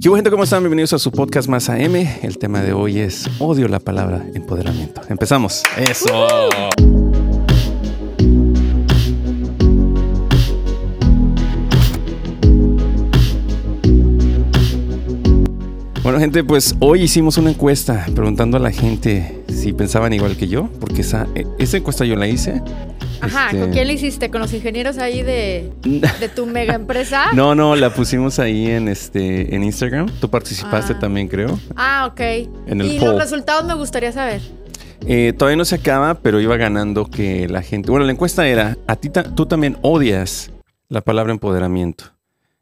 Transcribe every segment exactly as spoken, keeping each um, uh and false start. ¿Qué bueno, gente? ¿Cómo están? Bienvenidos a su podcast Más A M. El tema de hoy es odio la palabra empoderamiento. Empezamos. Eso. Uh-huh. Bueno, gente, pues hoy hicimos una encuesta preguntando a la gente si pensaban igual que yo, porque esa, esa encuesta yo la hice. Ajá, este... ¿con quién la hiciste? ¿Con los ingenieros ahí de, de tu mega empresa? No, no, la pusimos ahí en, este, en Instagram. Tú participaste ah. también, creo. Ah, ok. En el y poll. Los resultados me gustaría saber. Eh, todavía no se acaba, pero iba ganando que la gente... Bueno, la encuesta era, a ti ta- tú también odias la palabra empoderamiento.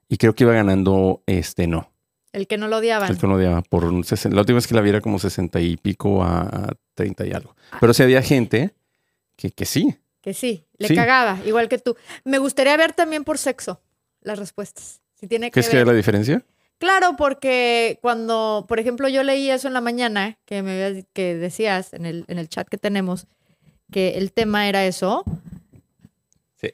Y creo que iba ganando este no. El que no lo odiaba. El que no lo odiaba. Por un sesen... La última vez que la vi era como sesenta y pico a treinta y algo. Ah. Pero sí había gente que, que sí. Que sí. Le sí. cagaba, igual que tú. Me gustaría ver también por sexo las respuestas. Si tiene que ¿Crees ver... que hay la diferencia? Claro, porque cuando, por ejemplo, yo leí eso en la mañana, que me que decías en el, en el chat que tenemos, que el tema era eso. Sí.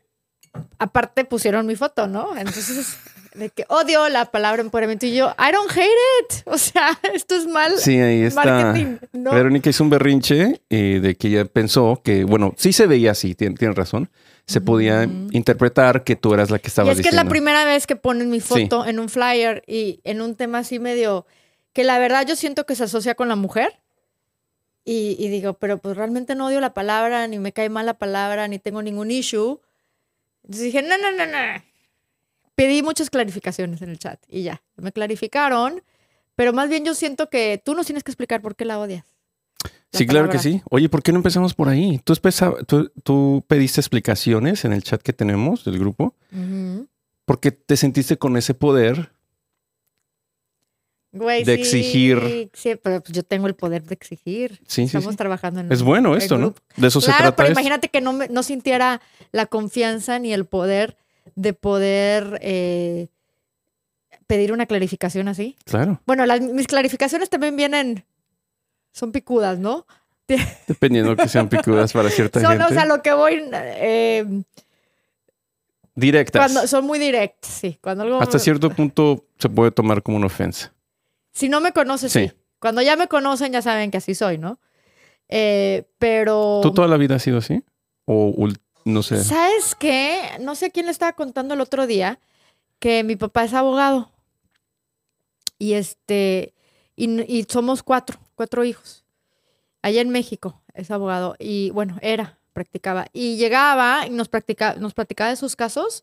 Aparte pusieron mi foto, ¿no? Entonces... De que odio la palabra empoderamiento. Y yo, I don't hate it. O sea, esto es mal marketing. Sí, ahí está. ¿No? Verónica hizo un berrinche eh, de que ella pensó que, bueno, sí se veía así, tiene, tiene razón. Se uh-huh. podía interpretar que tú eras la que estaba diciendo. Y es diciendo. que es la primera vez que ponen mi foto sí. en un flyer y en un tema así medio... Que la verdad yo siento que se asocia con la mujer. Y, y digo, pero pues realmente no odio la palabra, ni me cae mal la palabra, ni tengo ningún issue. Entonces dije, no, no, no, no. Pedí muchas clarificaciones en el chat y ya, me clarificaron, pero más bien yo siento que tú nos tienes que explicar por qué la odias. La sí, palabra. Claro que sí. Oye, ¿por qué no empezamos por ahí? Tú, espesa- tú, tú pediste explicaciones en el chat que tenemos del grupo uh-huh. porque te sentiste con ese poder Güey, de sí, exigir. Sí, pero yo tengo el poder de exigir. Sí, Estamos sí, sí. trabajando en Es bueno esto, ¿no? De eso claro, se trata. Pero esto. Imagínate que no, me, no sintiera la confianza ni el poder de poder eh, pedir una clarificación así. Claro. Bueno, las, mis clarificaciones también vienen, son picudas, ¿no? Dependiendo que sean picudas para cierta son, gente. O sea, lo que voy... Eh, Directas. Cuando, son muy directas, sí. Cuando algo Hasta me... cierto punto se puede tomar como una ofensa. Si no me conoces, sí. sí. Cuando ya me conocen, ya saben que así soy, ¿no? Eh, pero... ¿Tú toda la vida has sido así? ¿O ultra? No sé. ¿Sabes qué? No sé quién le estaba contando el otro día que mi papá es abogado. Y este y, y somos cuatro, cuatro hijos. Allá en México es abogado. Y bueno, era, practicaba. Y llegaba y nos practicaba, nos platicaba de sus casos.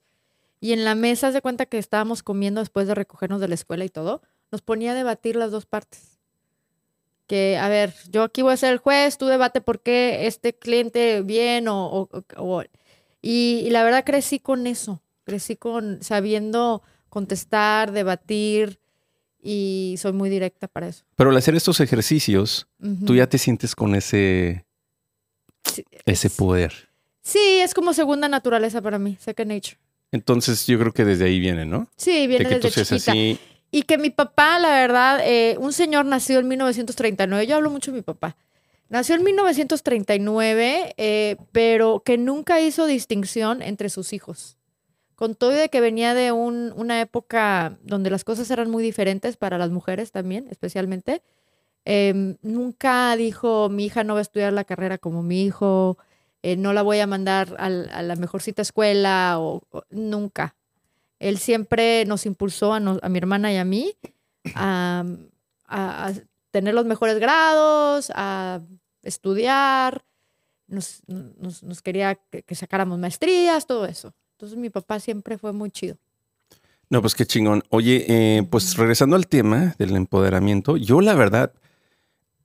Y en la mesa se cuenta que estábamos comiendo después de recogernos de la escuela y todo. Nos ponía a debatir las dos partes. Que, a ver, yo aquí voy a ser el juez, tú debate por qué este cliente bien o... o, o y, y la verdad crecí con eso. Crecí con sabiendo contestar, debatir y soy muy directa para eso. Pero al hacer estos ejercicios, uh-huh. tú ya te sientes con ese, sí, ese poder. Sí, es como segunda naturaleza para mí, second nature. Entonces yo creo que desde ahí viene, ¿no? Sí, viene de que desde tú seas chiquita. Así... Y que mi papá, la verdad, eh, un señor nacido en mil novecientos treinta y nueve, yo hablo mucho de mi papá, nació en mil novecientos treinta y nueve, eh, pero que nunca hizo distinción entre sus hijos. Con todo de que venía de un, una época donde las cosas eran muy diferentes para las mujeres también, especialmente, eh, nunca dijo, mi hija no va a estudiar la carrera como mi hijo, eh, no la voy a mandar a, a la mejorcita escuela, o, o nunca. Él siempre nos impulsó a, nos, a mi hermana y a mí a, a, a tener los mejores grados, a estudiar. Nos, nos, nos quería que, que sacáramos maestrías, todo eso. Entonces mi papá siempre fue muy chido. No, pues qué chingón. Oye, eh, pues regresando al tema del empoderamiento, yo la verdad,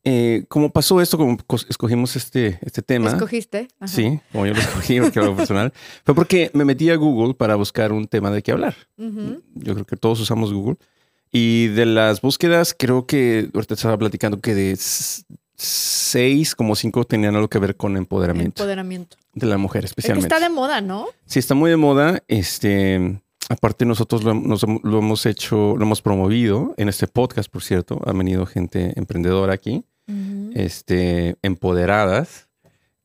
eh, como pasó esto, como escogimos este, este tema. ¿Escogiste? Ajá. Sí, como yo lo escogí, porque era algo personal. Fue porque me metí a Google para buscar un tema de qué hablar. Uh-huh. Yo creo que todos usamos Google. Y de las búsquedas, creo que ahorita estaba platicando que de seis, como cinco tenían algo que ver con empoderamiento. Empoderamiento. De la mujer, especialmente. Es que está de moda, ¿no? Sí, está muy de moda. Este... Aparte, nosotros lo, nos, lo hemos hecho, lo hemos promovido en este podcast, por cierto. Ha venido gente emprendedora aquí, uh-huh. este, empoderadas,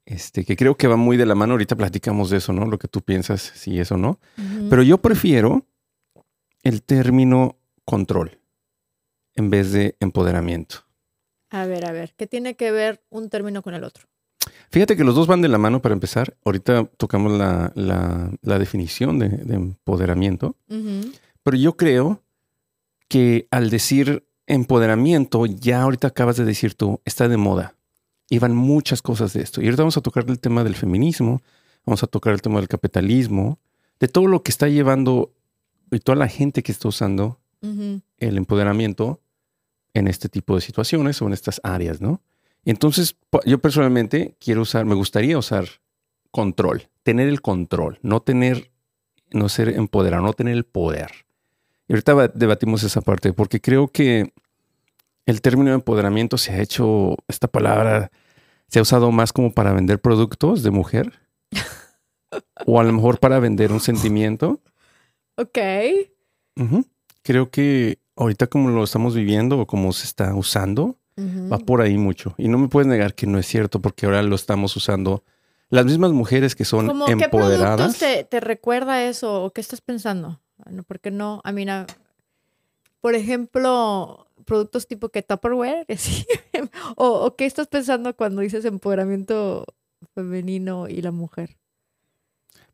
este, que creo que va muy de la mano. Ahorita platicamos de eso, ¿no? Lo que tú piensas, si es o no. Uh-huh. Pero yo prefiero el término control. en vez de empoderamiento. A ver, a ver, ¿qué tiene que ver un término con el otro? Fíjate que los dos van de la mano para empezar. Ahorita tocamos la, la, la definición de, de empoderamiento. Uh-huh. Pero yo creo que al decir empoderamiento, ya ahorita acabas de decir tú, está de moda. Y van muchas cosas de esto. Y ahorita vamos a tocar el tema del feminismo, vamos a tocar el tema del capitalismo, de todo lo que está llevando y toda la gente que está usando uh-huh. el empoderamiento en este tipo de situaciones o en estas áreas, ¿no? Entonces, yo personalmente quiero usar, me gustaría usar control, tener el control, no tener, no ser empoderado, no tener el poder. Y ahorita debatimos esa parte porque creo que el término de empoderamiento se ha hecho, esta palabra se ha usado más como para vender productos de mujer o a lo mejor para vender un sentimiento. Ok. Uh-huh. Creo que ahorita como lo estamos viviendo o como se está usando, uh-huh. va por ahí mucho. Y no me puedes negar que no es cierto porque ahora lo estamos usando. Las mismas mujeres que son como empoderadas. ¿Qué productos te, te recuerda eso? ¿O qué estás pensando? Bueno, porque no, a mí, na, por ejemplo, productos tipo que Tupperware, ¿sí? o, ¿O qué estás pensando cuando dices empoderamiento femenino y la mujer?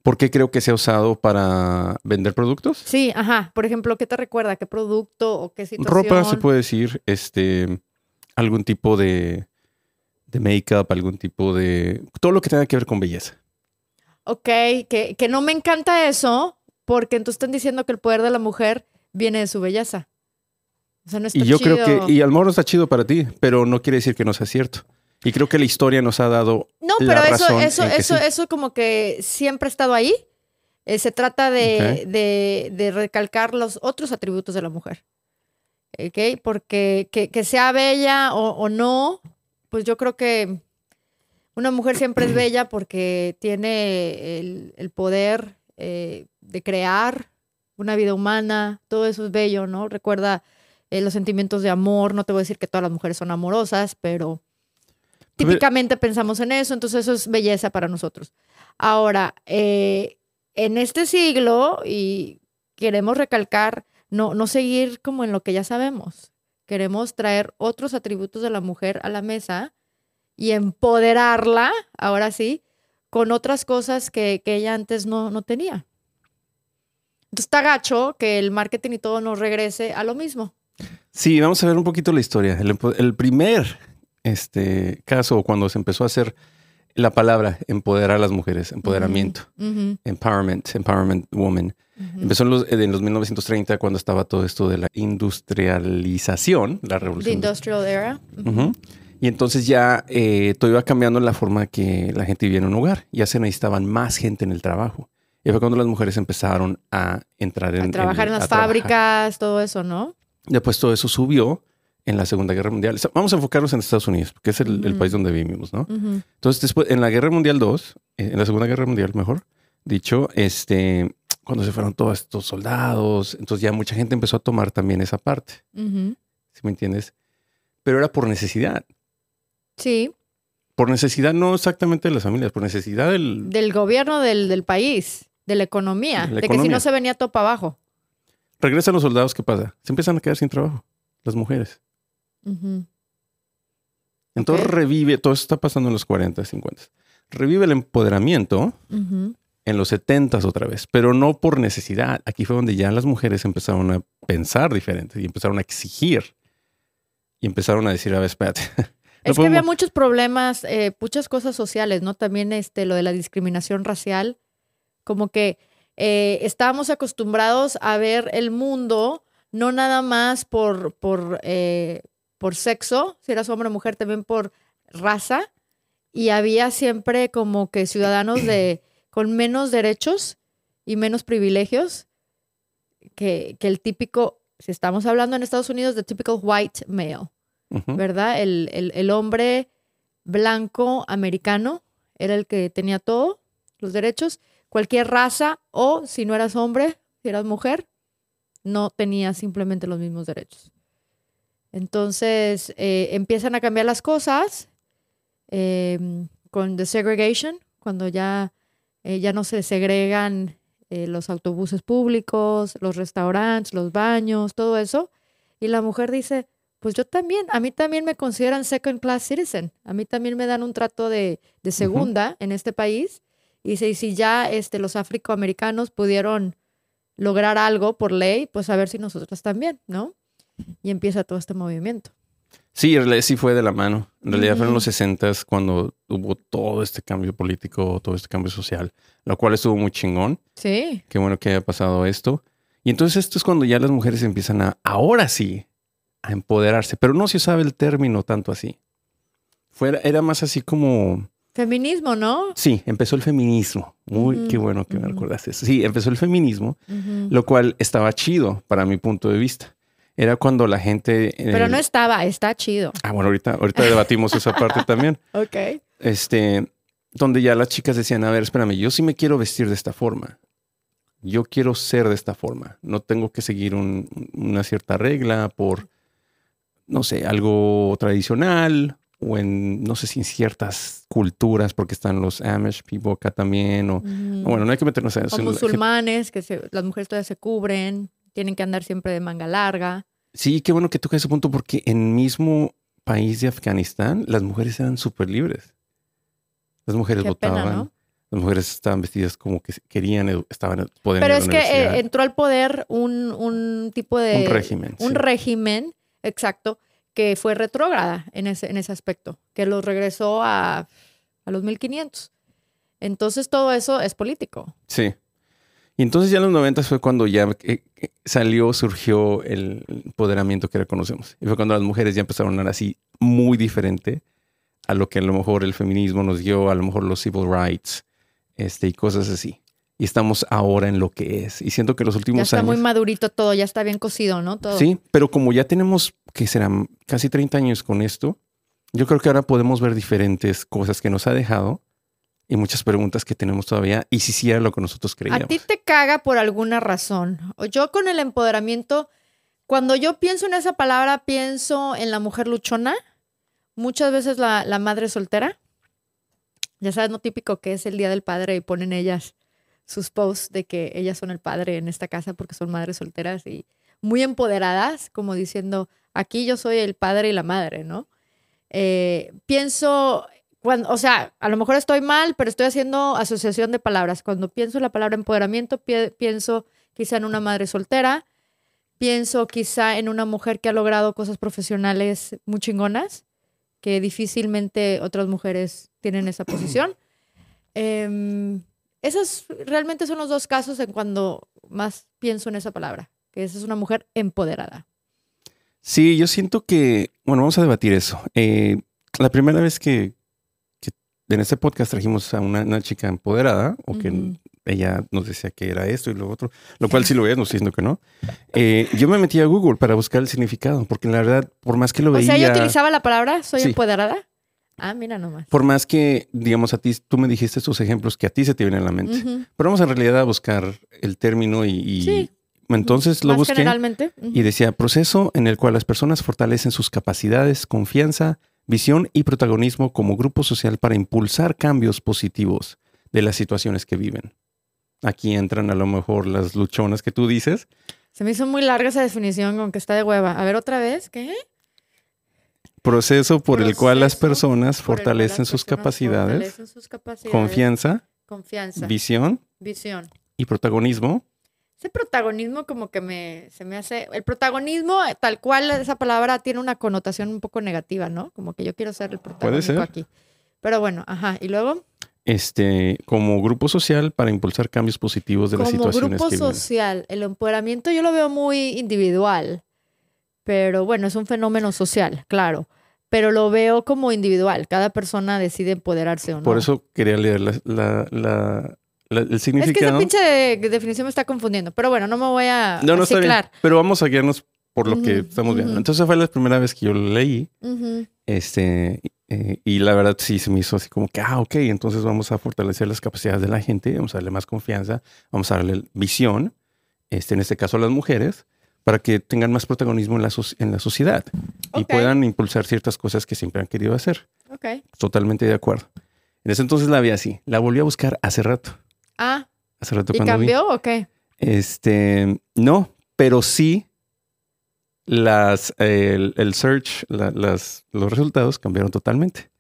¿Por qué creo que se ha usado para vender productos? Sí, ajá. Por ejemplo, ¿qué te recuerda? ¿Qué producto o qué situación? Ropa se puede decir, este... algún tipo de, de make-up, algún tipo de... todo lo que tenga que ver con belleza. Ok, que, que no me encanta eso, porque entonces están diciendo que el poder de la mujer viene de su belleza. O sea, no está chido. Y yo chido. creo que... y a lo mejor no está chido para ti, pero no quiere decir que no sea cierto. Y creo que la historia nos ha dado no, la razón. No, pero eso, eso, eso, sí. eso como que siempre ha estado ahí. Eh, se trata de, okay. de, de recalcar los otros atributos de la mujer. Okay, porque que, que sea bella o, o no, pues yo creo que una mujer siempre es bella porque tiene el, el poder eh, de crear una vida humana, todo eso es bello, ¿no? Recuerda eh, los sentimientos de amor, no te voy a decir que todas las mujeres son amorosas, pero típicamente pensamos en eso, entonces eso es belleza para nosotros. Ahora, eh, en este siglo, y queremos recalcar, No, no seguir como en lo que ya sabemos. Queremos traer otros atributos de la mujer a la mesa y empoderarla, ahora sí, con otras cosas que, que ella antes no, no tenía. Entonces está gacho que el marketing y todo nos regrese a lo mismo. Sí, vamos a ver un poquito la historia. El, el primer este, caso, cuando se empezó a hacer la palabra empoderar a las mujeres, empoderamiento, uh-huh. empowerment, empowerment woman. Uh-huh. Empezó en los, en los mil novecientos treinta cuando estaba todo esto de la industrialización, la revolución. The industrial era. Uh-huh. Y entonces ya eh, todo iba cambiando en la forma que la gente vivía en un hogar. Ya se necesitaban más gente en el trabajo. Y fue cuando las mujeres empezaron a entrar en... A trabajar en, en las fábricas, trabajar. todo eso, ¿no? Después todo eso subió en la Segunda Guerra Mundial. Vamos a enfocarnos en Estados Unidos, porque es el, uh-huh. el país donde vivimos, ¿no? Uh-huh. Entonces, después, en la Guerra Mundial dos, en la Segunda Guerra Mundial, mejor dicho, este, cuando se fueron todos estos soldados, entonces ya mucha gente empezó a tomar también esa parte. Uh-huh. ¿Sí me entiendes? Pero era por necesidad. Sí. Por necesidad, no exactamente de las familias, por necesidad del... Del gobierno, del, del país, de la economía, de, la de economía. Que si no se venía todo para abajo. Regresan los soldados, ¿qué pasa? Se empiezan a quedar sin trabajo, las mujeres. Uh-huh. Entonces okay. revive, todo eso está pasando en los cuarenta, cincuenta. Revive el empoderamiento uh-huh. en los setenta otra vez, pero no por necesidad. Aquí fue donde ya las mujeres empezaron a pensar diferente y empezaron a exigir. Y empezaron a decir, a ver, espérate. no es podemos... que había muchos problemas, eh, muchas cosas sociales, ¿no? También este, lo de la discriminación racial. Como que eh, estábamos acostumbrados a ver el mundo... No nada más por, por, eh, por sexo, si eras hombre o mujer, también por raza. Y había siempre como que ciudadanos de, con menos derechos y menos privilegios que, que el típico, si estamos hablando en Estados Unidos, the typical white male, uh-huh. ¿verdad? El, el, el hombre blanco americano era el que tenía todo, los derechos. Cualquier raza o si no eras hombre, si eras mujer, no tenía simplemente los mismos derechos. Entonces, eh, empiezan a cambiar las cosas eh, con the segregation, cuando ya, eh, ya no se segregan eh, los autobuses públicos, los restaurantes, los baños, todo eso. Y la mujer dice, pues yo también, a mí también me consideran second class citizen. A mí también me dan un trato de, de segunda uh-huh. en este país. Y si, si ya este, los afroamericanos pudieron lograr algo por ley, pues a ver si nosotros también, ¿no? Y empieza todo este movimiento. Sí, en realidad sí fue de la mano. En realidad uh-huh. fueron los sesentas cuando hubo todo este cambio político, todo este cambio social, lo cual estuvo muy chingón. Sí. Qué bueno que haya pasado esto. Y entonces esto es cuando ya las mujeres empiezan a, ahora sí, a empoderarse. Pero no se usaba el término tanto así. Fue, era más así como... Feminismo, ¿no? Sí, empezó el feminismo. Muy uh-huh. qué bueno que uh-huh. me recordaste eso. Sí, empezó el feminismo, uh-huh. lo cual estaba chido para mi punto de vista. Era cuando la gente... Pero eh, no estaba, está chido. Ah, bueno, ahorita, ahorita debatimos esa parte también. Ok. Este, donde ya las chicas decían, a ver, espérame, yo sí me quiero vestir de esta forma. Yo quiero ser de esta forma. No tengo que seguir un, una cierta regla por, no sé, algo tradicional... o en, no sé si en ciertas culturas, porque están los Amish people acá también, o mm. bueno, no hay que meternos a eso. O musulmanes, que se, las mujeres todavía se cubren, tienen que andar siempre de manga larga. Sí, qué bueno que toca ese punto, porque en mismo país de Afganistán, las mujeres eran súper libres. Las mujeres qué votaban, pena, ¿no? Las mujeres estaban vestidas como que querían, estaban podiendo. Pero es que eh, entró al poder un, un tipo de... Un régimen. Un sí. régimen, exacto. Que fue retrógrada en ese, en ese aspecto, que los regresó a, a los mil quinientos. Entonces todo eso es político. Sí. Y entonces ya en los noventas fue cuando ya eh, salió, surgió el empoderamiento que ahora conocemos. Y fue cuando las mujeres ya empezaron a hablar así muy diferente a lo que a lo mejor el feminismo nos dio, a lo mejor los civil rights este, y cosas así. Y estamos ahora en lo que es. Y siento que los últimos años... Ya está años, muy madurito todo, ya está bien cocido, ¿no? Todo. Sí, pero como ya tenemos, que serán casi treinta años con esto, yo creo que ahora podemos ver diferentes cosas que nos ha dejado y muchas preguntas que tenemos todavía. Y si sí era lo que nosotros creíamos. A ti te caga por alguna razón. Yo con el empoderamiento, cuando yo pienso en esa palabra, pienso en la mujer luchona. Muchas veces la, la madre soltera. Ya sabes, no típico que es el Día del Padre y ponen ellas... sus posts de que ellas son el padre en esta casa porque son madres solteras y muy empoderadas, como diciendo, aquí yo soy el padre y la madre, ¿no? Eh, pienso, cuando, o sea, a lo mejor estoy mal, pero estoy haciendo asociación de palabras. Cuando pienso la palabra empoderamiento, pie, pienso quizá en una madre soltera, pienso quizá en una mujer que ha logrado cosas profesionales muy chingonas, que difícilmente otras mujeres tienen esa posición. Eh, Esos realmente son los dos casos en cuando más pienso en esa palabra, que esa es una mujer empoderada. Sí, yo siento que... Bueno, vamos a debatir eso. Eh, la primera vez que, que en este podcast trajimos a una, una chica empoderada, o que uh-huh. ella nos decía que era esto y lo otro, lo cual sí lo es, no estoy diciendo que no. Eh, yo me metí a Google para buscar el significado, porque la verdad, por más que lo veía... O sea, yo utilizaba la palabra, soy sí. empoderada. Ah, mira nomás. Por más que, digamos, a ti, tú me dijiste estos ejemplos que a ti se te vienen a la mente. Uh-huh. Pero vamos en realidad a buscar el término y, y sí. entonces lo más busqué generalmente. Uh-huh. Y decía proceso en el cual las personas fortalecen sus capacidades, confianza, visión y protagonismo como grupo social para impulsar cambios positivos de las situaciones que viven. Aquí entran a lo mejor las luchonas que tú dices. Se me hizo muy larga esa definición, aunque está de hueva. A ver, otra vez, ¿qué? Proceso por proceso el cual las personas fortalecen las sus, personas capacidades, fortalecen sus capacidades, confianza, confianza visión, visión y protagonismo. Ese protagonismo como que me, se me hace... El protagonismo, tal cual esa palabra tiene una connotación un poco negativa, ¿no? Como que yo quiero ser el protagonista aquí. Pero bueno, ajá. ¿Y luego? Este, como grupo social para impulsar cambios positivos de como las situaciones que viven. Como grupo social. El empoderamiento yo lo veo muy individual. Pero bueno, es un fenómeno social, claro. Pero lo veo como individual. Cada persona decide empoderarse o no. Por eso quería leer la, la, la, la, el significado. Es que esa pinche definición me está confundiendo. Pero bueno, no me voy a no, no está bien. Pero vamos a guiarnos por lo uh-huh, que estamos viendo. Uh-huh. Entonces fue la primera vez que yo lo leí. Uh-huh. Este, eh, y la verdad sí se me hizo así como que, ah, ok, entonces vamos a fortalecer las capacidades de la gente. Vamos a darle más confianza. Vamos a darle visión. Este, en este caso a las mujeres, para que tengan más protagonismo en la, so- en la sociedad okay. y puedan impulsar ciertas cosas que siempre han querido hacer. Okay. Totalmente de acuerdo. En ese entonces la vi así. La volví a buscar hace rato. Ah. Hace rato cuando vi. ¿Y cambió o qué? Este, no, pero sí las, eh, el, el search, la, las, los resultados cambiaron totalmente.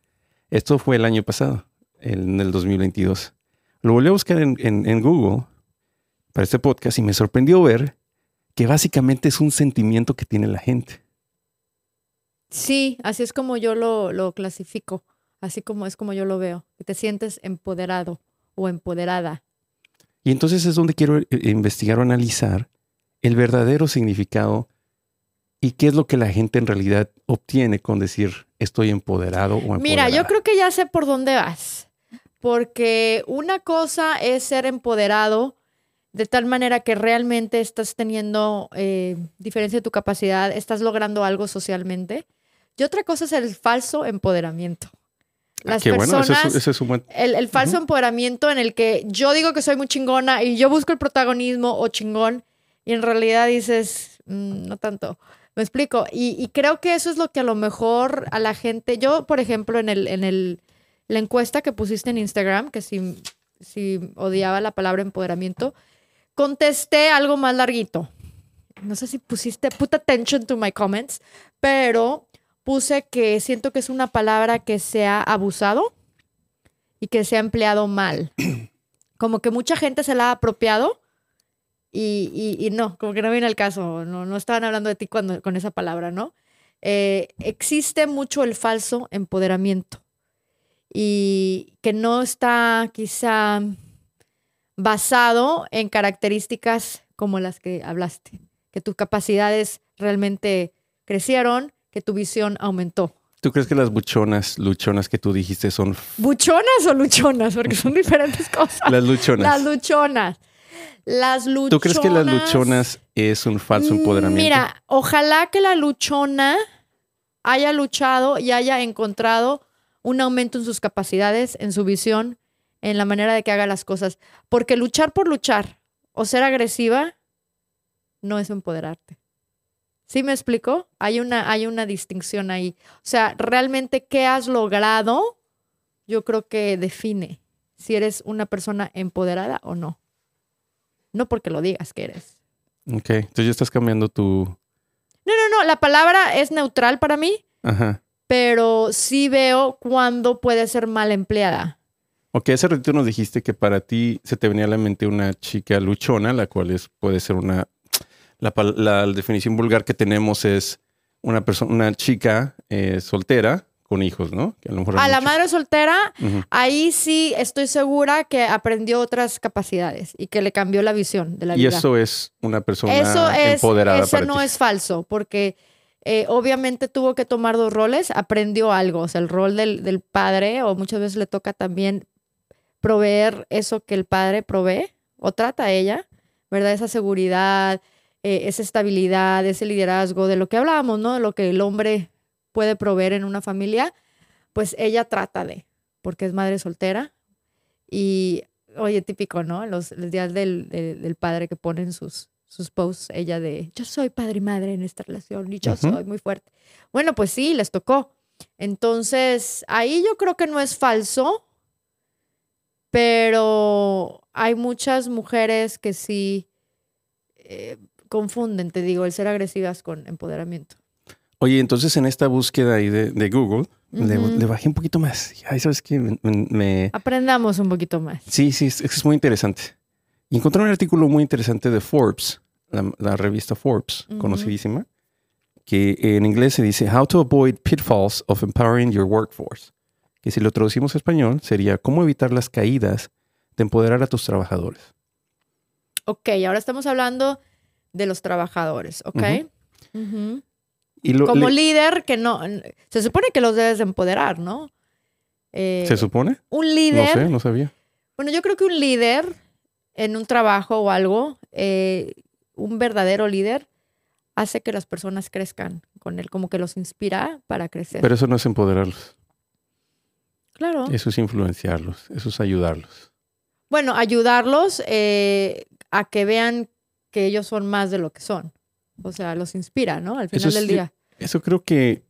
Esto fue el año pasado, en el dos mil veintidós. Lo volví a buscar en, en, en Google para este podcast y me sorprendió ver que básicamente es un sentimiento que tiene la gente. Sí, así es como yo lo, lo clasifico. Así como es como yo lo veo. Que te sientes empoderado o empoderada. Y entonces es donde quiero investigar o analizar el verdadero significado y qué es lo que la gente en realidad obtiene con decir estoy empoderado o empoderada. Mira, yo creo que ya sé por dónde vas. Porque una cosa es ser empoderado de tal manera que realmente estás teniendo eh, diferencia de tu capacidad, estás logrando algo socialmente. Y otra cosa es el falso empoderamiento. Las Qué personas, bueno, ese es, ese es un buen... el, el falso uh-huh. empoderamiento en el que yo digo que soy muy chingona y yo busco el protagonismo o chingón y en realidad dices, mmm, no tanto. Me explico. Y, y creo que eso es lo que a lo mejor a la gente... Yo, por ejemplo, en, el, en el, la encuesta que pusiste en Instagram, que si, si odiaba la palabra empoderamiento... Contesté algo más larguito. No sé si pusiste, put attention to my comments, pero puse que siento que es una palabra que se ha abusado y que se ha empleado mal. Como que mucha gente se la ha apropiado y, y, y no, como que no viene al caso. No, no estaban hablando de ti cuando, con esa palabra, ¿no? Eh, existe mucho el falso empoderamiento y que no está quizá... basado en características como las que hablaste, que tus capacidades realmente crecieron, que tu visión aumentó. ¿Tú crees que las buchonas, luchonas que tú dijiste son... ¿Buchonas o luchonas? Porque son diferentes cosas. Las luchonas. Las luchonas. Las luchonas. ¿Tú crees que las luchonas es un falso empoderamiento? Mira, ojalá que la luchona haya luchado y haya encontrado un aumento en sus capacidades, en su visión, en la manera de que haga las cosas. Porque luchar por luchar o ser agresiva no es empoderarte. ¿Sí me explico? Hay una, hay una distinción ahí. O sea, realmente qué has logrado, yo creo que define si eres una persona empoderada o no. No porque lo digas que eres. Ok, entonces ya estás cambiando tu... No, no, no, la palabra es neutral para mí, ajá, pero sí veo cuándo puede ser mal empleada. Ok, hace ratito nos dijiste que para ti se te venía a la mente una chica luchona, la cual es, puede ser una... La, la, la definición vulgar que tenemos es una persona, una chica eh, soltera con hijos, ¿no? Que a lo mejor a la madre soltera, uh-huh. Ahí sí estoy segura que aprendió otras capacidades y que le cambió la visión de la vida. Y eso es una persona eso es, empoderada eso para no ti. Es falso, porque... Eh, obviamente tuvo que tomar dos roles, aprendió algo, o sea, el rol del, del padre, o muchas veces le toca también proveer eso que el padre provee o trata a ella, ¿verdad? Esa seguridad, eh, esa estabilidad, ese liderazgo de lo que hablábamos, ¿no? De lo que el hombre puede proveer en una familia, pues ella trata de, porque es madre soltera y, oye, típico, ¿no? Los, los días del, del, del padre que ponen sus... sus posts, ella de yo soy padre y madre en esta relación y yo uh-huh. soy muy fuerte. Bueno, pues sí, les tocó. Entonces, ahí yo creo que no es falso, pero hay muchas mujeres que sí eh, confunden, te digo, el ser agresivas con empoderamiento. Oye, entonces en esta búsqueda ahí de, de Google, uh-huh. le, le bajé un poquito más. Ay, ¿sabes qué? Me, me... Aprendamos un poquito más. Sí, sí, es, es muy interesante. Y encontré un artículo muy interesante de Forbes, la, la revista Forbes, uh-huh. conocidísima, que en inglés se dice How to Avoid Pitfalls of Empowering Your Workforce. Que si lo traducimos a español sería Cómo evitar las caídas de empoderar a tus trabajadores. Ok, ahora estamos hablando de los trabajadores, ¿ok? Uh-huh. Uh-huh. Y lo, Como le... líder que no... Se supone que los debes empoderar, ¿no? Eh, ¿Se supone? Un líder... No sé, no sabía. Bueno, yo creo que un líder... en un trabajo o algo, eh, un verdadero líder hace que las personas crezcan con él, como que los inspira para crecer. Pero eso no es empoderarlos. Claro. Eso es influenciarlos, eso es ayudarlos. Bueno, ayudarlos eh, a que vean que ellos son más de lo que son. O sea, los inspira, ¿no? Al final eso del sí, día. Eso creo que...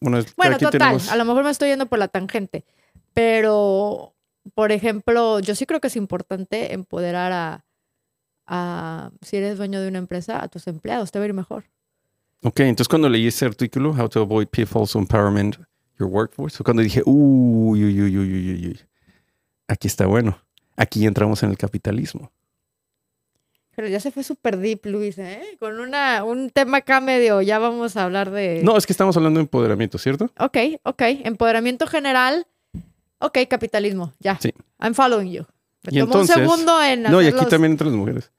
Bueno, bueno total, tenemos... a lo mejor me estoy yendo por la tangente, pero... Por ejemplo, yo sí creo que es importante empoderar a, a, si eres dueño de una empresa, a tus empleados. Te va a ir mejor. Ok, entonces cuando leí ese artículo, How to Avoid Pitfalls on Empowerment Your Workforce, cuando dije, uy, uy, uy, uy, uy, uy, aquí está bueno. Aquí entramos en el capitalismo. Pero ya se fue super deep, Luis, ¿eh? Con una, un tema acá medio, ya vamos a hablar de... No, es que estamos hablando de empoderamiento, ¿cierto? Ok, ok. Empoderamiento general. Ok, capitalismo, ya. Sí. I'm following you. Me y tomó entonces, un segundo en... No, y aquí los... también entran las mujeres.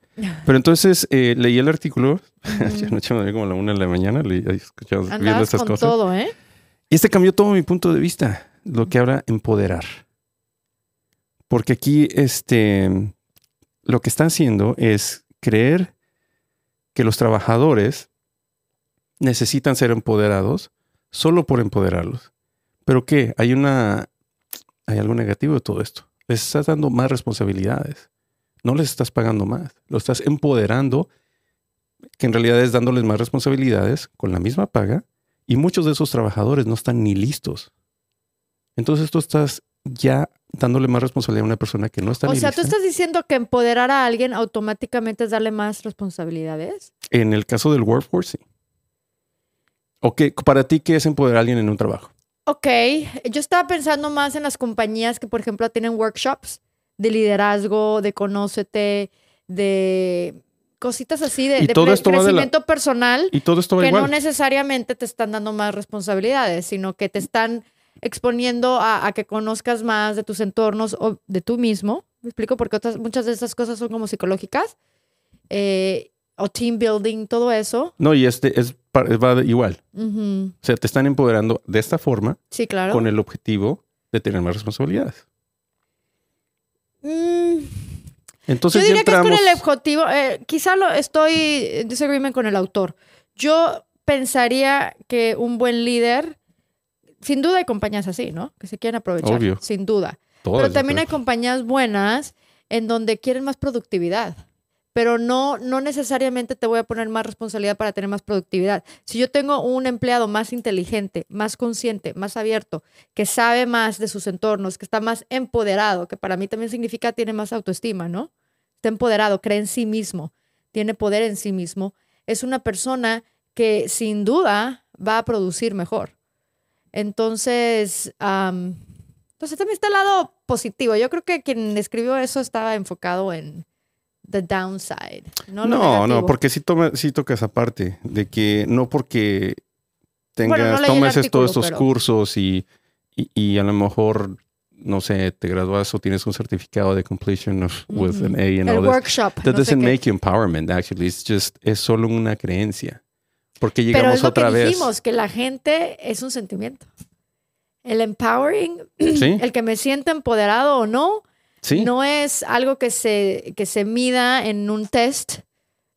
Pero entonces eh, leí el artículo, mm. Anoche me dormí como a la una de la mañana, leí, escuchaba, viendo estas con cosas. Todo, ¿eh? Y este cambió todo mi punto de vista, lo que habla empoderar. Porque aquí este, lo que está haciendo es creer que los trabajadores necesitan ser empoderados solo por empoderarlos. ¿Pero qué? Hay una, hay algo negativo de todo esto. Les estás dando más responsabilidades. No les estás pagando más. Lo estás empoderando, que en realidad es dándoles más responsabilidades con la misma paga. Y muchos de esos trabajadores no están ni listos. Entonces tú estás ya dándole más responsabilidad a una persona que no está ni lista. O sea, ¿tú estás diciendo que empoderar a alguien automáticamente es darle más responsabilidades? En el caso del workforce, sí. Okay, ¿para ti qué es empoderar a alguien en un trabajo? Ok, yo estaba pensando más en las compañías que, por ejemplo, tienen workshops de liderazgo, de conócete, de... cositas así de, de crecimiento personal que no necesariamente te están dando más responsabilidades, sino que te están exponiendo a, a que conozcas más de tus entornos o de tú mismo. Me explico, porque otras, muchas de esas cosas son como psicológicas eh, o team building, todo eso. No, y este es va igual. Uh-huh. O sea, te están empoderando de esta forma, sí, claro, con el objetivo de tener más responsabilidades. Mm. Entonces, yo diría que es con el objetivo, eh, quizá lo estoy en disagreement con el autor. Yo pensaría que un buen líder, sin duda hay compañías así, ¿no? Que se quieren aprovechar, obvio, sin duda. Todas, pero también hay compañías buenas en donde quieren más productividad, pero no, no necesariamente te voy a poner más responsabilidad para tener más productividad. Si yo tengo un empleado más inteligente, más consciente, más abierto, que sabe más de sus entornos, que está más empoderado, que para mí también significa tiene más autoestima, ¿no? Está empoderado, cree en sí mismo, tiene poder en sí mismo. Es una persona que sin duda va a producir mejor. Entonces, um, entonces también está el lado positivo. Yo creo que quien escribió eso estaba enfocado en the downside. No, no, no, porque sí, toma, sí toca esa parte de que no porque tengas, bueno, no tomes artículo, todos estos pero... cursos y, y, y a lo mejor... no sé, te gradúas o tienes un certificado de completion of, with mm-hmm. an A and all this. Workshop. That no doesn't make empowerment, actually. It's just, es solo una creencia. Porque llegamos pero es lo otra que vez. Dijimos que la gente es un sentimiento. El empowering, ¿sí? El que me sienta empoderado o no, ¿sí? No es algo que se, que se mida en un test.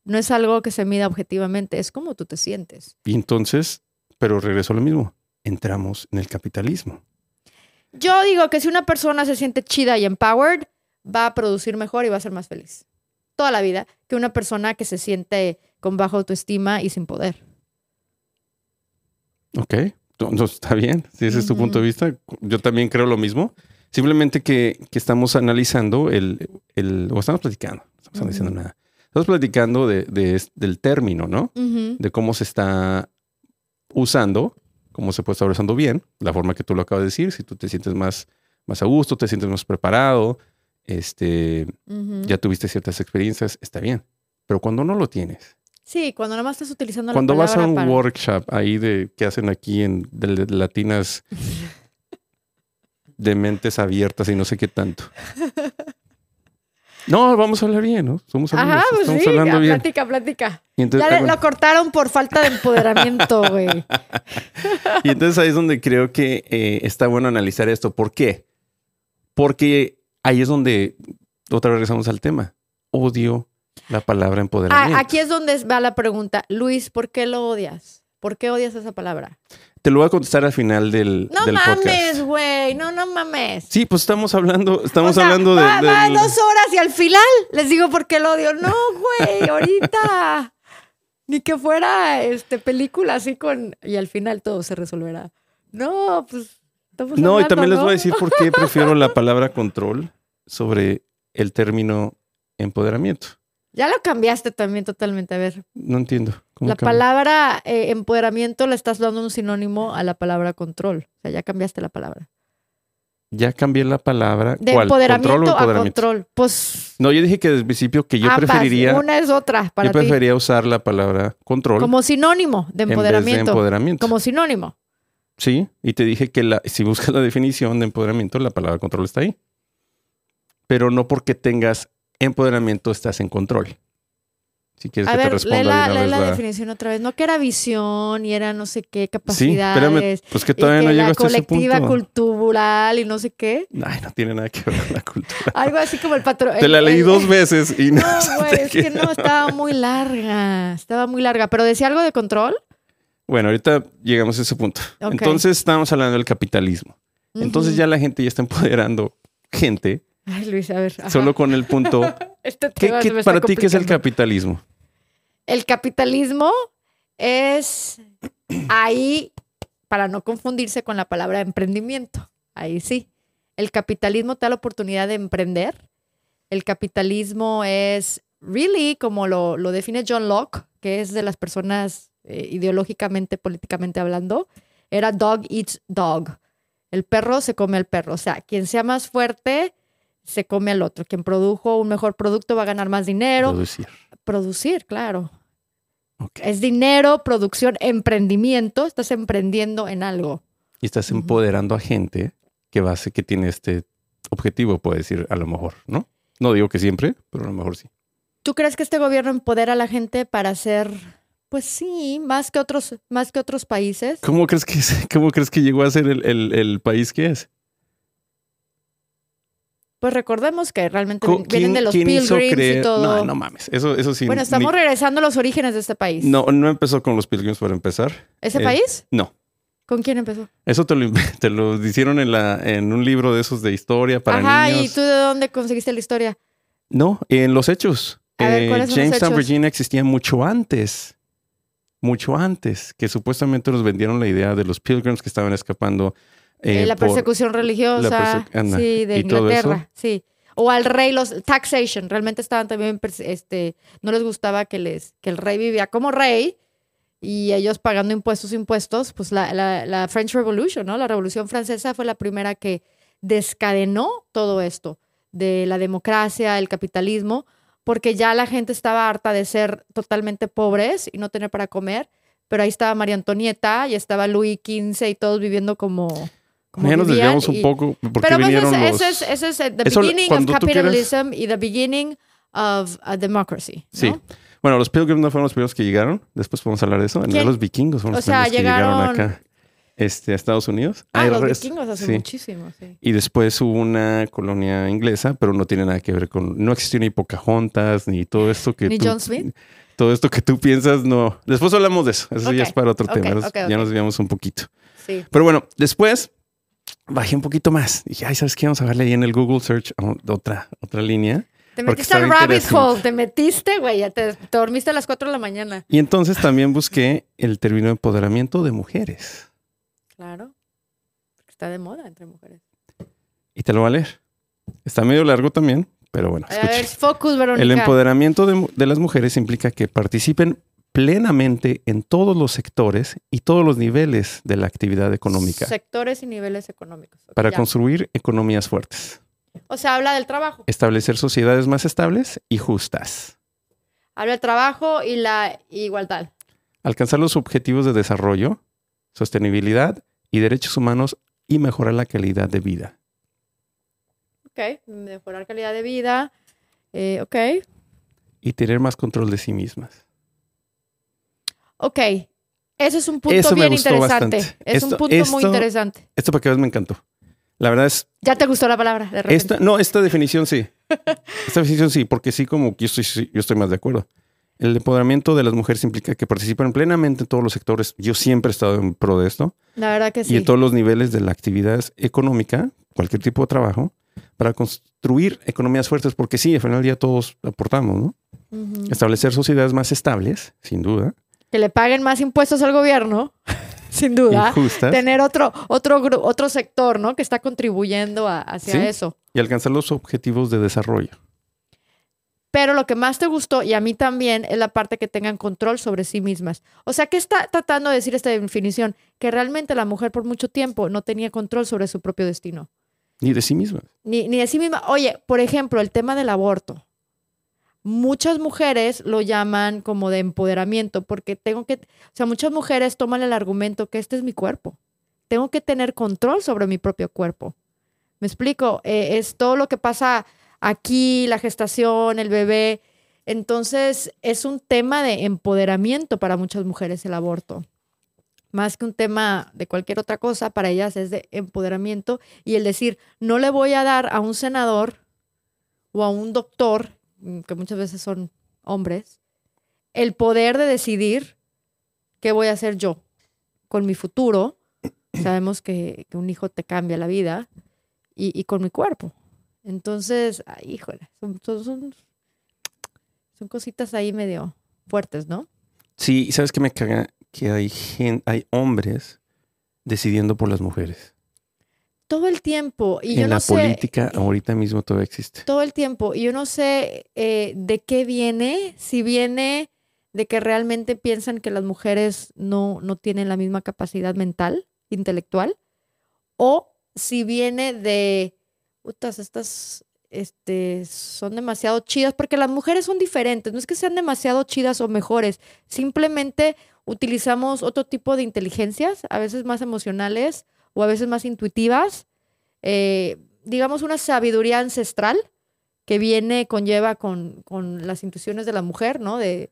No es algo que se mida objetivamente. Es como tú te sientes. Y entonces, pero regreso a lo mismo. Entramos en el capitalismo. Yo digo que si una persona se siente chida y empowered, va a producir mejor y va a ser más feliz toda la vida que una persona que se siente con baja autoestima y sin poder. Ok, no, está bien. Si ese es tu uh-huh. punto de vista, yo también creo lo mismo. Simplemente que, que estamos analizando el, el... o estamos platicando. No estamos uh-huh. analizando nada. Estamos platicando de, de, del término, ¿no? Uh-huh. De cómo se está usando... cómo se puede estar usando bien, la forma que tú lo acabas de decir, si tú te sientes más, más a gusto, te sientes más preparado, este, uh-huh. ya tuviste ciertas experiencias, está bien. Pero cuando no lo tienes. Sí, cuando nada más estás utilizando la palabra. Cuando vas a un para... workshop ahí de que hacen aquí en de, de, de latinas de mentes abiertas y no sé qué tanto. No, vamos a hablar bien, ¿no? Somos amigos. Ajá, pues estamos sí, hablando bien. Plática, plática. Entonces, ya le, bueno. Lo cortaron por falta de empoderamiento, güey. Y entonces ahí es donde creo que eh, está bueno analizar esto. ¿Por qué? Porque ahí es donde otra vez regresamos al tema. Odio la palabra empoderamiento. Ah, aquí es donde va la pregunta. Luis, ¿por qué lo odias? ¿Por qué odias esa palabra? Te lo voy a contestar al final del, no del podcast. No mames, güey. No, no mames. Sí, pues estamos hablando, estamos o sea, hablando de... Va, del... va dos horas y al final les digo por qué lo odio. No, güey, ahorita. Ni que fuera este, película así con... Y al final todo se resolverá. No, pues... Estamos no, hablando, y también ¿no? les voy a decir por qué prefiero la palabra control sobre el término empoderamiento. Ya lo cambiaste también totalmente, a ver. No entiendo. La que... palabra eh, empoderamiento le estás dando un sinónimo a la palabra control. O sea, ya cambiaste la palabra. Ya cambié la palabra. De ¿Cuál? empoderamiento, ¿Control o empoderamiento? a control. Pues. No, yo dije que desde el principio que yo ambas, preferiría. Una es otra. Para yo ti. preferiría usar la palabra control. Como sinónimo de empoderamiento. En vez de empoderamiento. Como sinónimo. Sí, y te dije que la, si buscas la definición de empoderamiento, la palabra control está ahí. Pero no porque tengas empoderamiento estás en control. Si quieres a que ver, te responda. Lee la, lee la, la definición otra vez. No que era visión y era no sé qué capacidades. Sí, espérame, pues que todavía que no llego hasta ese punto. La colectiva cultural y no sé qué. Ay, no tiene nada que ver con la cultura. Algo así como el patrón. Te la leí el, dos veces y no. No, güey, es que no, estaba muy larga. Estaba muy larga. Pero decía algo de control. Bueno, ahorita llegamos a ese punto. Okay. Entonces estábamos hablando del capitalismo. Uh-huh. Entonces ya la gente ya está empoderando gente. Ay, Luis, a ver. Ajá. Solo con el punto. Este ¿Qué, qué, para ti, ¿qué es el capitalismo? El capitalismo es ahí, para no confundirse con la palabra emprendimiento. Ahí sí. El capitalismo te da la oportunidad de emprender. El capitalismo es, really, como lo, lo define John Locke, que es de las personas eh, ideológicamente, políticamente hablando, era dog eats dog. El perro se come al perro. O sea, quien sea más fuerte se come al otro. Quien produjo un mejor producto va a ganar más dinero. Producir. Producir, claro. Okay. Es dinero, producción, emprendimiento. Estás emprendiendo en algo. Y estás uh-huh. empoderando a gente que va a ser, que tiene este objetivo, puede decir, a lo mejor, ¿no? No digo que siempre, pero a lo mejor sí. ¿Tú crees que este gobierno empodera a la gente para hacer, pues sí, más que otros, más que otros países? ¿Cómo crees que, cómo crees que llegó a ser el, el, el país que es? Pues recordemos que realmente vienen de los Pilgrims y todo. No, no mames. Eso, eso sí. Bueno, estamos ni... regresando a los orígenes de este país. No, no empezó con los Pilgrims para empezar. ¿Ese eh, país? No. ¿Con quién empezó? Eso te lo, te lo hicieron en, la, en un libro de esos de historia para Ajá, niños. Ajá, ¿y tú de dónde conseguiste la historia? No, en los hechos. A ver, ¿cuáles eh, son los hechos? Jamestown, Virginia existía mucho antes. Mucho antes. Que supuestamente nos vendieron la idea de los Pilgrims que estaban escapando... Eh, la persecución religiosa, la perse Ana, sí, de Inglaterra, sí. O al rey, los taxation, realmente estaban también, este, no les gustaba que, les, que el rey vivía como rey y ellos pagando impuestos, impuestos, pues la, la, la French Revolution, ¿no? La Revolución Francesa fue la primera que descadenó todo esto de la democracia, el capitalismo, porque ya la gente estaba harta de ser totalmente pobres y no tener para comer, pero ahí estaba María Antonieta y estaba Luis quince y todos viviendo como... Como ya nos desviamos y, un poco porque pero vinieron es, los... Eso es, eso es the eso, beginning of capitalism quieras... y the beginning of a democracy. ¿No? Sí. Bueno, los Pilgrims no fueron los primeros que llegaron. Después podemos hablar de eso. En los vikingos fueron los o sea, primeros llegaron... que llegaron acá este, a Estados Unidos. Ah, Hay los rest... vikingos hace sí. muchísimo. Sí. Y después hubo una colonia inglesa, pero no tiene nada que ver con... No existió ni Pocahontas, ni todo esto que... Ni tú... John Smith. Todo esto que tú piensas, no. Después hablamos de eso. Eso okay. ya es para otro okay. tema. Okay. Okay. Ya nos desviamos un poquito. Sí. Pero bueno, después... Bajé un poquito más. Dije, ay, ¿sabes qué? Vamos a darle ahí en el Google Search otra, otra línea. Te metiste al rabbit hole. Te metiste, güey. Te, te dormiste a las cuatro de la mañana. Y entonces también busqué el término de empoderamiento de mujeres. Claro. Está de moda entre mujeres. Y te lo voy a leer. Está medio largo también, pero bueno. Escucha. A ver, focus, Verónica. El empoderamiento de, de las mujeres implica que participen plenamente en todos los sectores y todos los niveles de la actividad económica. Sectores y niveles económicos. Okay, para ya. construir economías fuertes. O sea, habla del trabajo. Establecer sociedades más estables y justas. Habla del trabajo y la igualdad. Alcanzar los objetivos de desarrollo, sostenibilidad y derechos humanos y mejorar la calidad de vida. Ok, mejorar calidad de vida. Eh, ok. Y tener más control de sí mismas. Ok, eso es un punto eso bien interesante. Bastante. Es esto, un punto esto, muy interesante. Esto para que veas me encantó. La verdad es... ¿Ya te gustó la palabra de repente? Esta, no, esta definición sí. Esta definición sí, porque sí como que yo estoy, yo estoy más de acuerdo. El empoderamiento de las mujeres implica que participan plenamente en todos los sectores. Yo siempre he estado en pro de esto. La verdad que sí. Y en todos los niveles de la actividad económica, cualquier tipo de trabajo, para construir economías fuertes, porque sí, al final del día todos aportamos, ¿no? Uh-huh. Establecer sociedades más estables, sin duda. Que le paguen más impuestos al gobierno, sin duda. Injustas. Tener otro, otro, otro sector, ¿no? Que está contribuyendo a, hacia ¿Sí? eso. Y alcanzar los objetivos de desarrollo. Pero lo que más te gustó, y a mí también, es la parte que tengan control sobre sí mismas. O sea, ¿qué está tratando de decir esta definición? Que realmente la mujer por mucho tiempo no tenía control sobre su propio destino. Ni de sí misma. Ni, ni de sí misma. Oye, por ejemplo, el tema del aborto. Muchas mujeres lo llaman como de empoderamiento porque tengo que... O sea, muchas mujeres toman el argumento que este es mi cuerpo. Tengo que tener control sobre mi propio cuerpo. ¿Me explico? Eh, es todo lo que pasa... Aquí, la gestación, el bebé. Entonces, es un tema de empoderamiento para muchas mujeres el aborto. Más que un tema de cualquier otra cosa, para ellas es de empoderamiento. Y el decir, no le voy a dar a un senador o a un doctor, que muchas veces son hombres, el poder de decidir qué voy a hacer yo con mi futuro. Sabemos que, que un hijo te cambia la vida y, y con mi cuerpo. Entonces, ay, híjole, son, son, son cositas ahí medio fuertes, ¿no? Sí, y ¿sabes qué me caga? Que hay, gente, hay hombres decidiendo por las mujeres. Todo el tiempo. Y en yo no la sé, política ahorita mismo todavía existe. Todo el tiempo. Y yo no sé eh, de qué viene, si viene de que realmente piensan que las mujeres no, no tienen la misma capacidad mental, intelectual, o si viene de... Putas, estas este, son demasiado chidas, porque las mujeres son diferentes, no es que sean demasiado chidas o mejores, simplemente utilizamos otro tipo de inteligencias, a veces más emocionales o a veces más intuitivas, eh, digamos una sabiduría ancestral que viene, conlleva con, con las intuiciones de la mujer, ¿no? De,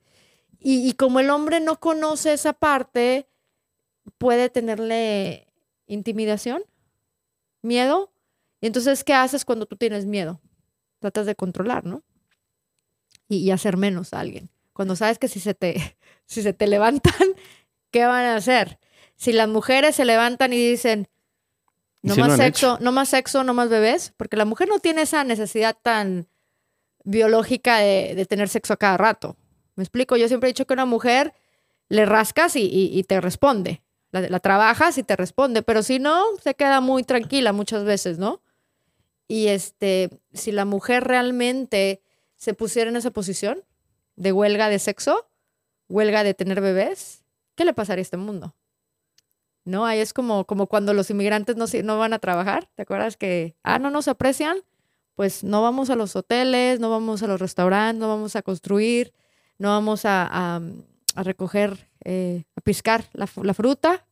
y, y como el hombre no conoce esa parte, puede tenerle intimidación, miedo. Y entonces, ¿qué haces cuando tú tienes miedo? Tratas de controlar, ¿no? Y, y hacer menos a alguien. Cuando sabes que si se, te, si se te levantan, ¿qué van a hacer? Si las mujeres se levantan y dicen, no más sexo, no más sexo, no más bebés, porque la mujer no tiene esa necesidad tan biológica de, de tener sexo a cada rato. ¿Me explico? Yo siempre he dicho que a una mujer le rascas y, y, y te responde. La, la trabajas y te responde, pero si no, se queda muy tranquila muchas veces, ¿no? Y este, si la mujer realmente se pusiera en esa posición de huelga de sexo, huelga de tener bebés, ¿qué le pasaría a este mundo? ¿No? Ahí es como, como cuando los inmigrantes no, no van a trabajar, ¿te acuerdas que, ah, no nos aprecian? Pues no vamos a los hoteles, no vamos a los restaurantes, no vamos a construir, no vamos a, a, a recoger, eh, a piscar la, la fruta.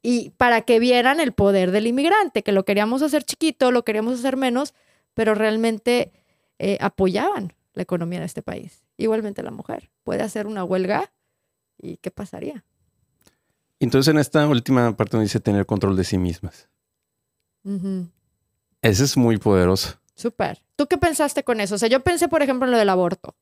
Y para que vieran el poder del inmigrante, que lo queríamos hacer chiquito, lo queríamos hacer menos, pero realmente eh, apoyaban la economía de este país. Igualmente la mujer puede hacer una huelga y ¿qué pasaría? Entonces en esta última parte donde dice tener control de sí mismas. Uh-huh. Ese es muy poderoso. Súper. ¿Tú qué pensaste con eso? O sea, yo pensé, por ejemplo, en lo del aborto.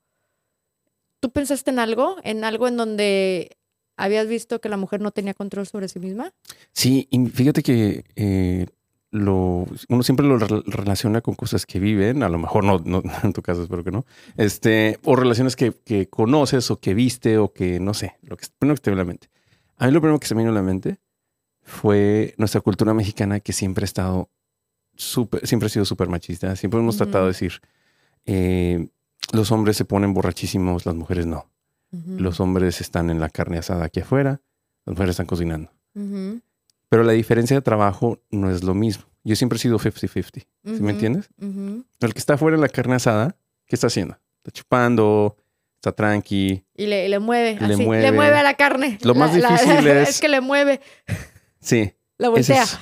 ¿Tú pensaste en algo? ¿En algo en donde... ¿Habías visto que la mujer no tenía control sobre sí misma? Sí, y fíjate que eh, lo, uno siempre lo re- relaciona con cosas que viven, a lo mejor no, no en tu caso, espero que no, este, o relaciones que, que conoces o que viste o que no sé, lo que, primero que te viene a la mente. A mí lo primero que se me vino a la mente fue nuestra cultura mexicana, que siempre ha estado súper, siempre ha sido súper machista, siempre hemos uh-huh. tratado de decir, eh, los hombres se ponen borrachísimos, las mujeres no. Uh-huh. Los hombres están en la carne asada aquí afuera, las mujeres están cocinando. Uh-huh. Pero la diferencia de trabajo no es lo mismo. Yo siempre he sido cincuenta cincuenta. Uh-huh. ¿Sí me entiendes? Uh-huh. El que está afuera en la carne asada, ¿qué está haciendo? Está chupando, está tranqui. Y le, le mueve. Le, así, mueve. le mueve a la carne. Lo la, más difícil la, es... es que le mueve. Sí. La voltea. Es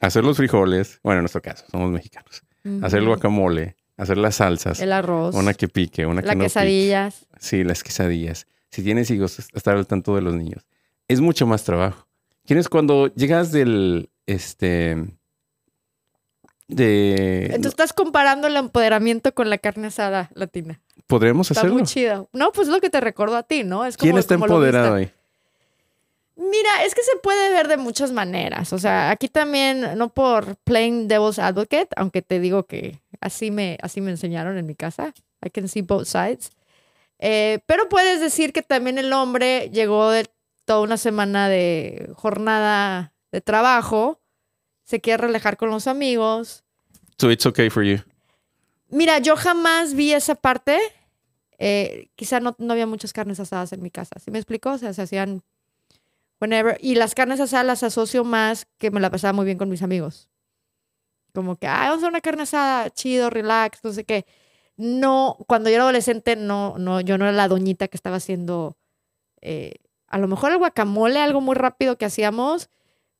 hacer los frijoles. Bueno, en nuestro caso, somos mexicanos. Uh-huh. Hacer el guacamole. Hacer las salsas. El arroz. Una que pique, una que no pique. Las quesadillas. Sí, las quesadillas. Si tienes hijos, estar al tanto de los niños. Es mucho más trabajo. ¿Tienes cuando llegas del... este de Entonces estás comparando el empoderamiento con la carne asada latina. ¿Podríamos Está hacerlo? Está muy chido. No, pues es lo que te recuerdo a ti, ¿no? Es como, ¿quién está como empoderado ahí? Mira, es que se puede ver de muchas maneras. O sea, aquí también, no por playing devil's advocate, aunque te digo que así me, así me enseñaron en mi casa. I can see both sides. Eh, pero puedes decir que también el hombre llegó de toda una semana de jornada de trabajo, se quiere relajar con los amigos. So it's okay for you. Mira, yo jamás vi esa parte. Eh, quizá no, no había muchas carnes asadas en mi casa. ¿Sí me explico? O sea, se hacían whenever. Y las carnes asadas las asocio más que me la pasaba muy bien con mis amigos. Como que, ah, vamos a hacer una carne asada, chido, relax, no sé qué. No, cuando yo era adolescente, no, no, yo no era la doñita que estaba haciendo... Eh, a lo mejor el guacamole, algo muy rápido que hacíamos,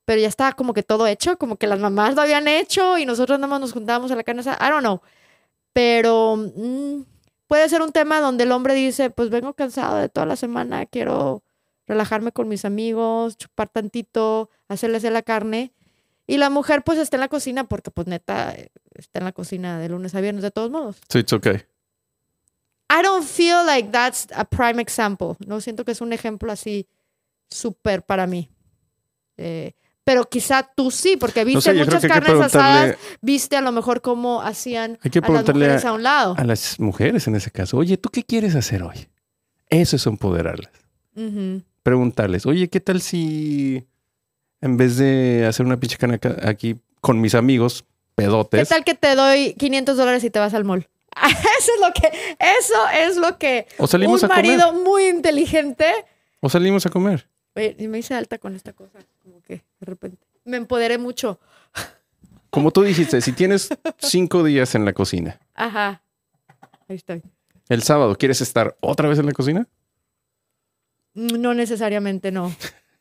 pero ya estaba como que todo hecho, como que las mamás lo habían hecho y nosotros nada más nos juntábamos a la carne asada. I don't know. Pero mmm, puede ser un tema donde el hombre dice, pues vengo cansado de toda la semana, quiero relajarme con mis amigos, chupar tantito, hacerles de la carne. Y la mujer pues está en la cocina porque pues neta está en la cocina de lunes a viernes de todos modos. Sí, it's okay. I don't feel like that's a prime example. No siento que es un ejemplo así súper para mí. Eh, pero quizá tú sí, porque viste no sé, muchas carnes asadas, viste a lo mejor cómo hacían hay que a las mujeres a, a un lado. A las mujeres en ese caso. Oye, ¿tú qué quieres hacer hoy? Eso es empoderarlas. Uh-huh. Preguntarles, oye, ¿qué tal si en vez de hacer una pinche carne aquí con mis amigos pedotes? ¿Qué tal que te doy quinientos dólares y te vas al mall? Eso es lo que, eso es lo que o salimos un a marido comer. Muy inteligente. O salimos a comer. Oye, me hice alta con esta cosa, como que de repente me empoderé mucho. Como tú dijiste, si tienes cinco días en la cocina. Ajá, ahí estoy. El sábado, ¿quieres estar otra vez en la cocina? No necesariamente, no.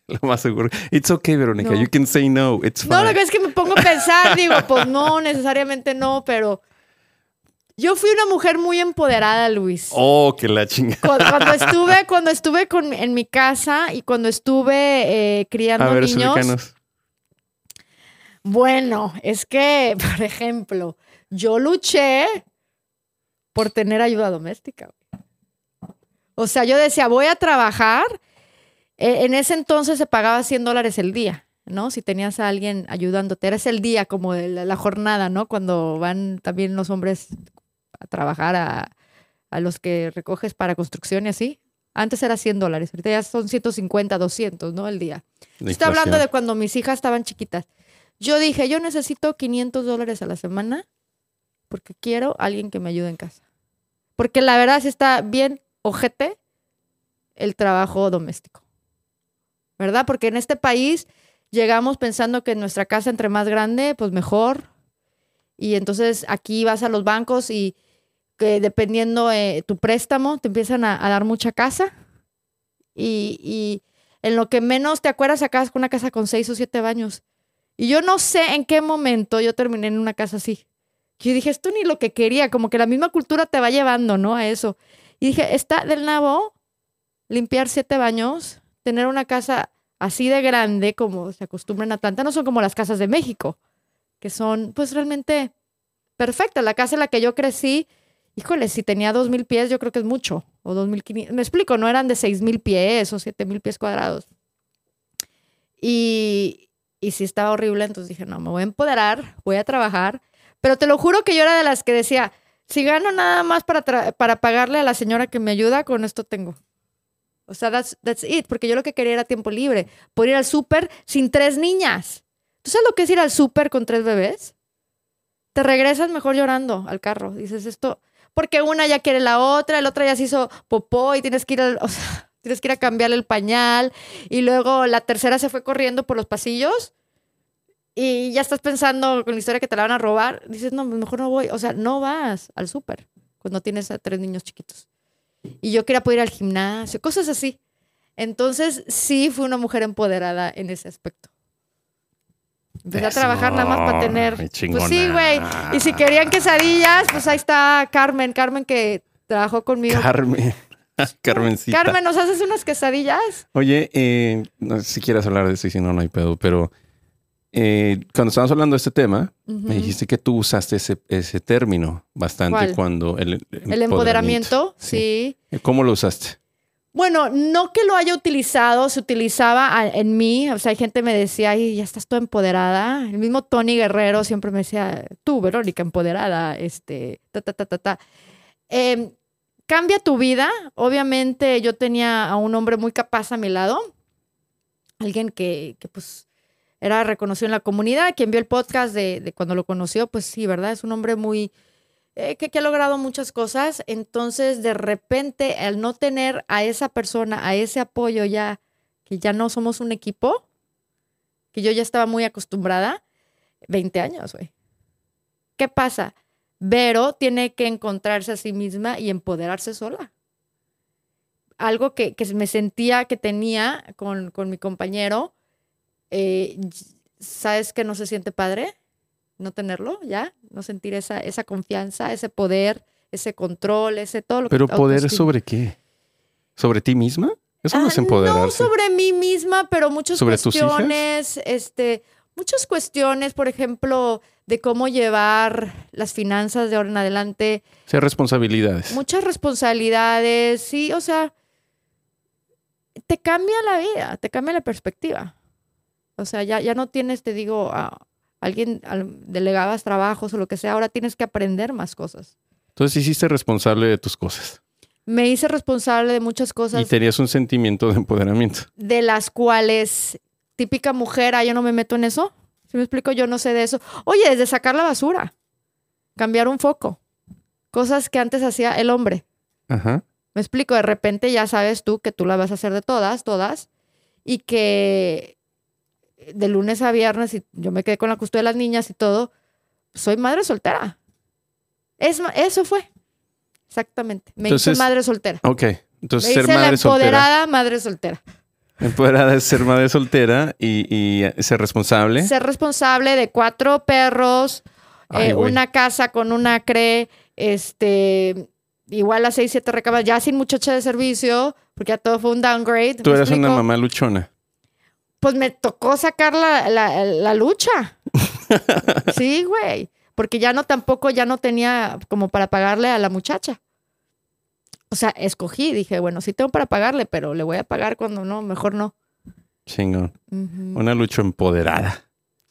Lo más seguro. It's okay, Verónica, no. You can say no, it's fine. No, lo que es que me pongo a pensar, digo, pues no, necesariamente no, pero... Yo fui una mujer muy empoderada, Luis. Oh, que la chingada. Cuando, cuando estuve, cuando estuve con, en mi casa y cuando estuve eh, criando a ver, niños. Suricanos. Bueno, es que, por ejemplo, yo luché por tener ayuda doméstica. O sea, yo decía, voy a trabajar. Eh, en ese entonces se pagaba cien dólares el día, ¿no? Si tenías a alguien ayudándote. Era el día, como la, la jornada, ¿no? Cuando van también los hombres... a trabajar a, a los que recoges para construcción y así. Antes era cien dólares, ahorita ya son ciento cincuenta, doscientos, ¿no? El día. Estoy hablando de cuando mis hijas estaban chiquitas. Yo dije, yo necesito quinientos dólares a la semana porque quiero a alguien que me ayude en casa. Porque la verdad sí está bien ojete el trabajo doméstico, ¿verdad? Porque en este país llegamos pensando que nuestra casa entre más grande, pues mejor. Y entonces aquí vas a los bancos y... que dependiendo eh, tu préstamo te empiezan a, a dar mucha casa y, y en lo que menos te acuerdas acabas con una casa con seis o siete baños y yo no sé en qué momento yo terminé en una casa así. Yo dije, esto ni lo que quería, como que la misma cultura te va llevando, ¿no? A eso. Y dije, está del nabo limpiar siete baños, tener una casa así de grande como se acostumbra en Atlanta. No son como las casas de México, que son pues realmente perfectas. La casa en la que yo crecí, híjole, si tenía dos mil pies, yo creo que es mucho. O dos mil quinientos. Me explico, no eran de seis mil pies o siete mil pies cuadrados. Y, y sí estaba horrible, entonces dije, no, me voy a empoderar, voy a trabajar. Pero te lo juro que yo era de las que decía, si gano nada más para, tra- para pagarle a la señora que me ayuda, con esto tengo. O sea, that's, that's it. Porque yo lo que quería era tiempo libre. Poder ir al súper sin tres niñas. ¿Tú sabes lo que es ir al súper con tres bebés? Te regresas mejor llorando al carro. Dices, esto... Porque una ya quiere la otra, la otra ya se hizo popó y tienes que ir a, o sea, tienes que ir a cambiarle el pañal. Y luego la tercera se fue corriendo por los pasillos y ya estás pensando con la historia que te la van a robar. Dices, no, mejor no voy. O sea, no vas al súper cuando tienes a tres niños chiquitos. Y yo quería poder ir al gimnasio, cosas así. Entonces sí fui una mujer empoderada en ese aspecto. Empecé eso, a trabajar nada más para tener... Pues sí, güey. Y si querían quesadillas, pues ahí está Carmen. Carmen que trabajó conmigo. Carmen. Carmencita. Carmen, ¿nos haces unas quesadillas? Oye, eh, no sé si quieres hablar de eso y si no, no hay pedo. Pero eh, cuando estábamos hablando de este tema, uh-huh, me dijiste que tú usaste ese, ese término bastante. ¿Cuál? Cuando... El, el, el empoderamiento, empoderamiento, sí. sí. ¿Cómo lo usaste? Bueno, no que lo haya utilizado, se utilizaba en mí. O sea, hay gente que me decía, ay, ya estás toda empoderada. El mismo Tony Guerrero siempre me decía, tú, Verónica, empoderada, este, ta, ta, ta, ta, ta. Eh, cambia tu vida. Obviamente yo tenía a un hombre muy capaz a mi lado. Alguien que, que pues, era reconocido en la comunidad. Quien vio el podcast de, de cuando lo conoció, pues sí, ¿verdad? Es un hombre muy... eh, que, que ha logrado muchas cosas. Entonces, de repente, al no tener a esa persona, a ese apoyo ya, que ya no somos un equipo, que yo ya estaba muy acostumbrada, veinte años, güey. ¿Qué pasa? Vero tiene que encontrarse a sí misma y empoderarse sola. Algo que, que me sentía que tenía con, con mi compañero, eh, ¿sabes que no se siente padre? No tenerlo, ¿ya? No sentir esa, esa confianza, ese poder, ese control, ese todo lo que... ¿Pero poder sobre qué? ¿Sobre ti misma? Eso no es empoderarse. No sobre mí misma, pero muchas cuestiones, este, muchas cuestiones, por ejemplo, de cómo llevar las finanzas de ahora en adelante. O sea, responsabilidades. Muchas responsabilidades, sí, o sea, te cambia la vida, te cambia la perspectiva. O sea, ya, ya no tienes, te digo, a alguien a, delegabas trabajos o lo que sea, ahora tienes que aprender más cosas. Entonces, hiciste responsable de tus cosas. Me hice responsable de muchas cosas. Y tenías un sentimiento de empoderamiento. De las cuales, típica mujer, ah, yo no me meto en eso. ¿Sí me explico? Yo no sé de eso. Oye, desde sacar la basura, cambiar un foco. Cosas que antes hacía el hombre. Ajá. Me explico, de repente ya sabes tú que tú la vas a hacer de todas, todas. Y que de lunes a viernes, y yo me quedé con la custodia de las niñas y todo, soy madre soltera. Es, eso fue. Exactamente. Me entonces, hice madre soltera. Ok. Entonces, me ser hice madre la empoderada soltera. madre soltera. Empoderada es ser madre soltera y, y ser responsable. Ser responsable de cuatro perros, Ay, eh, una casa con un acre, este, igual a seis, siete recamas, ya sin muchacha de servicio, porque ya todo fue un downgrade. Tú eras explico? una mamá luchona. Pues me tocó sacar la, la, la lucha. Sí, güey. Porque ya no tampoco, ya no tenía como para pagarle a la muchacha. O sea, escogí, dije, bueno, sí tengo para pagarle, pero le voy a pagar cuando no, mejor no. Chingón. Uh-huh. Una lucha empoderada.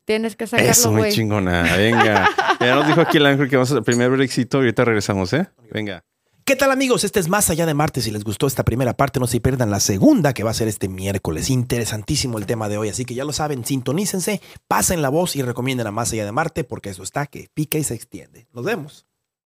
Tienes que sacarlo, güey. Eso, muy chingona. Venga. Ya nos dijo aquí el ángel que vamos a hacer primer brexito. Ahorita regresamos, ¿eh? Venga. ¿Qué tal, amigos? Este es Más Allá de Marte. Si les gustó esta primera parte, no se pierdan la segunda, que va a ser este miércoles. Interesantísimo el tema de hoy. Así que ya lo saben, sintonícense, pasen la voz y recomienden a Más Allá de Marte, porque eso está que pica y se extiende. Nos vemos.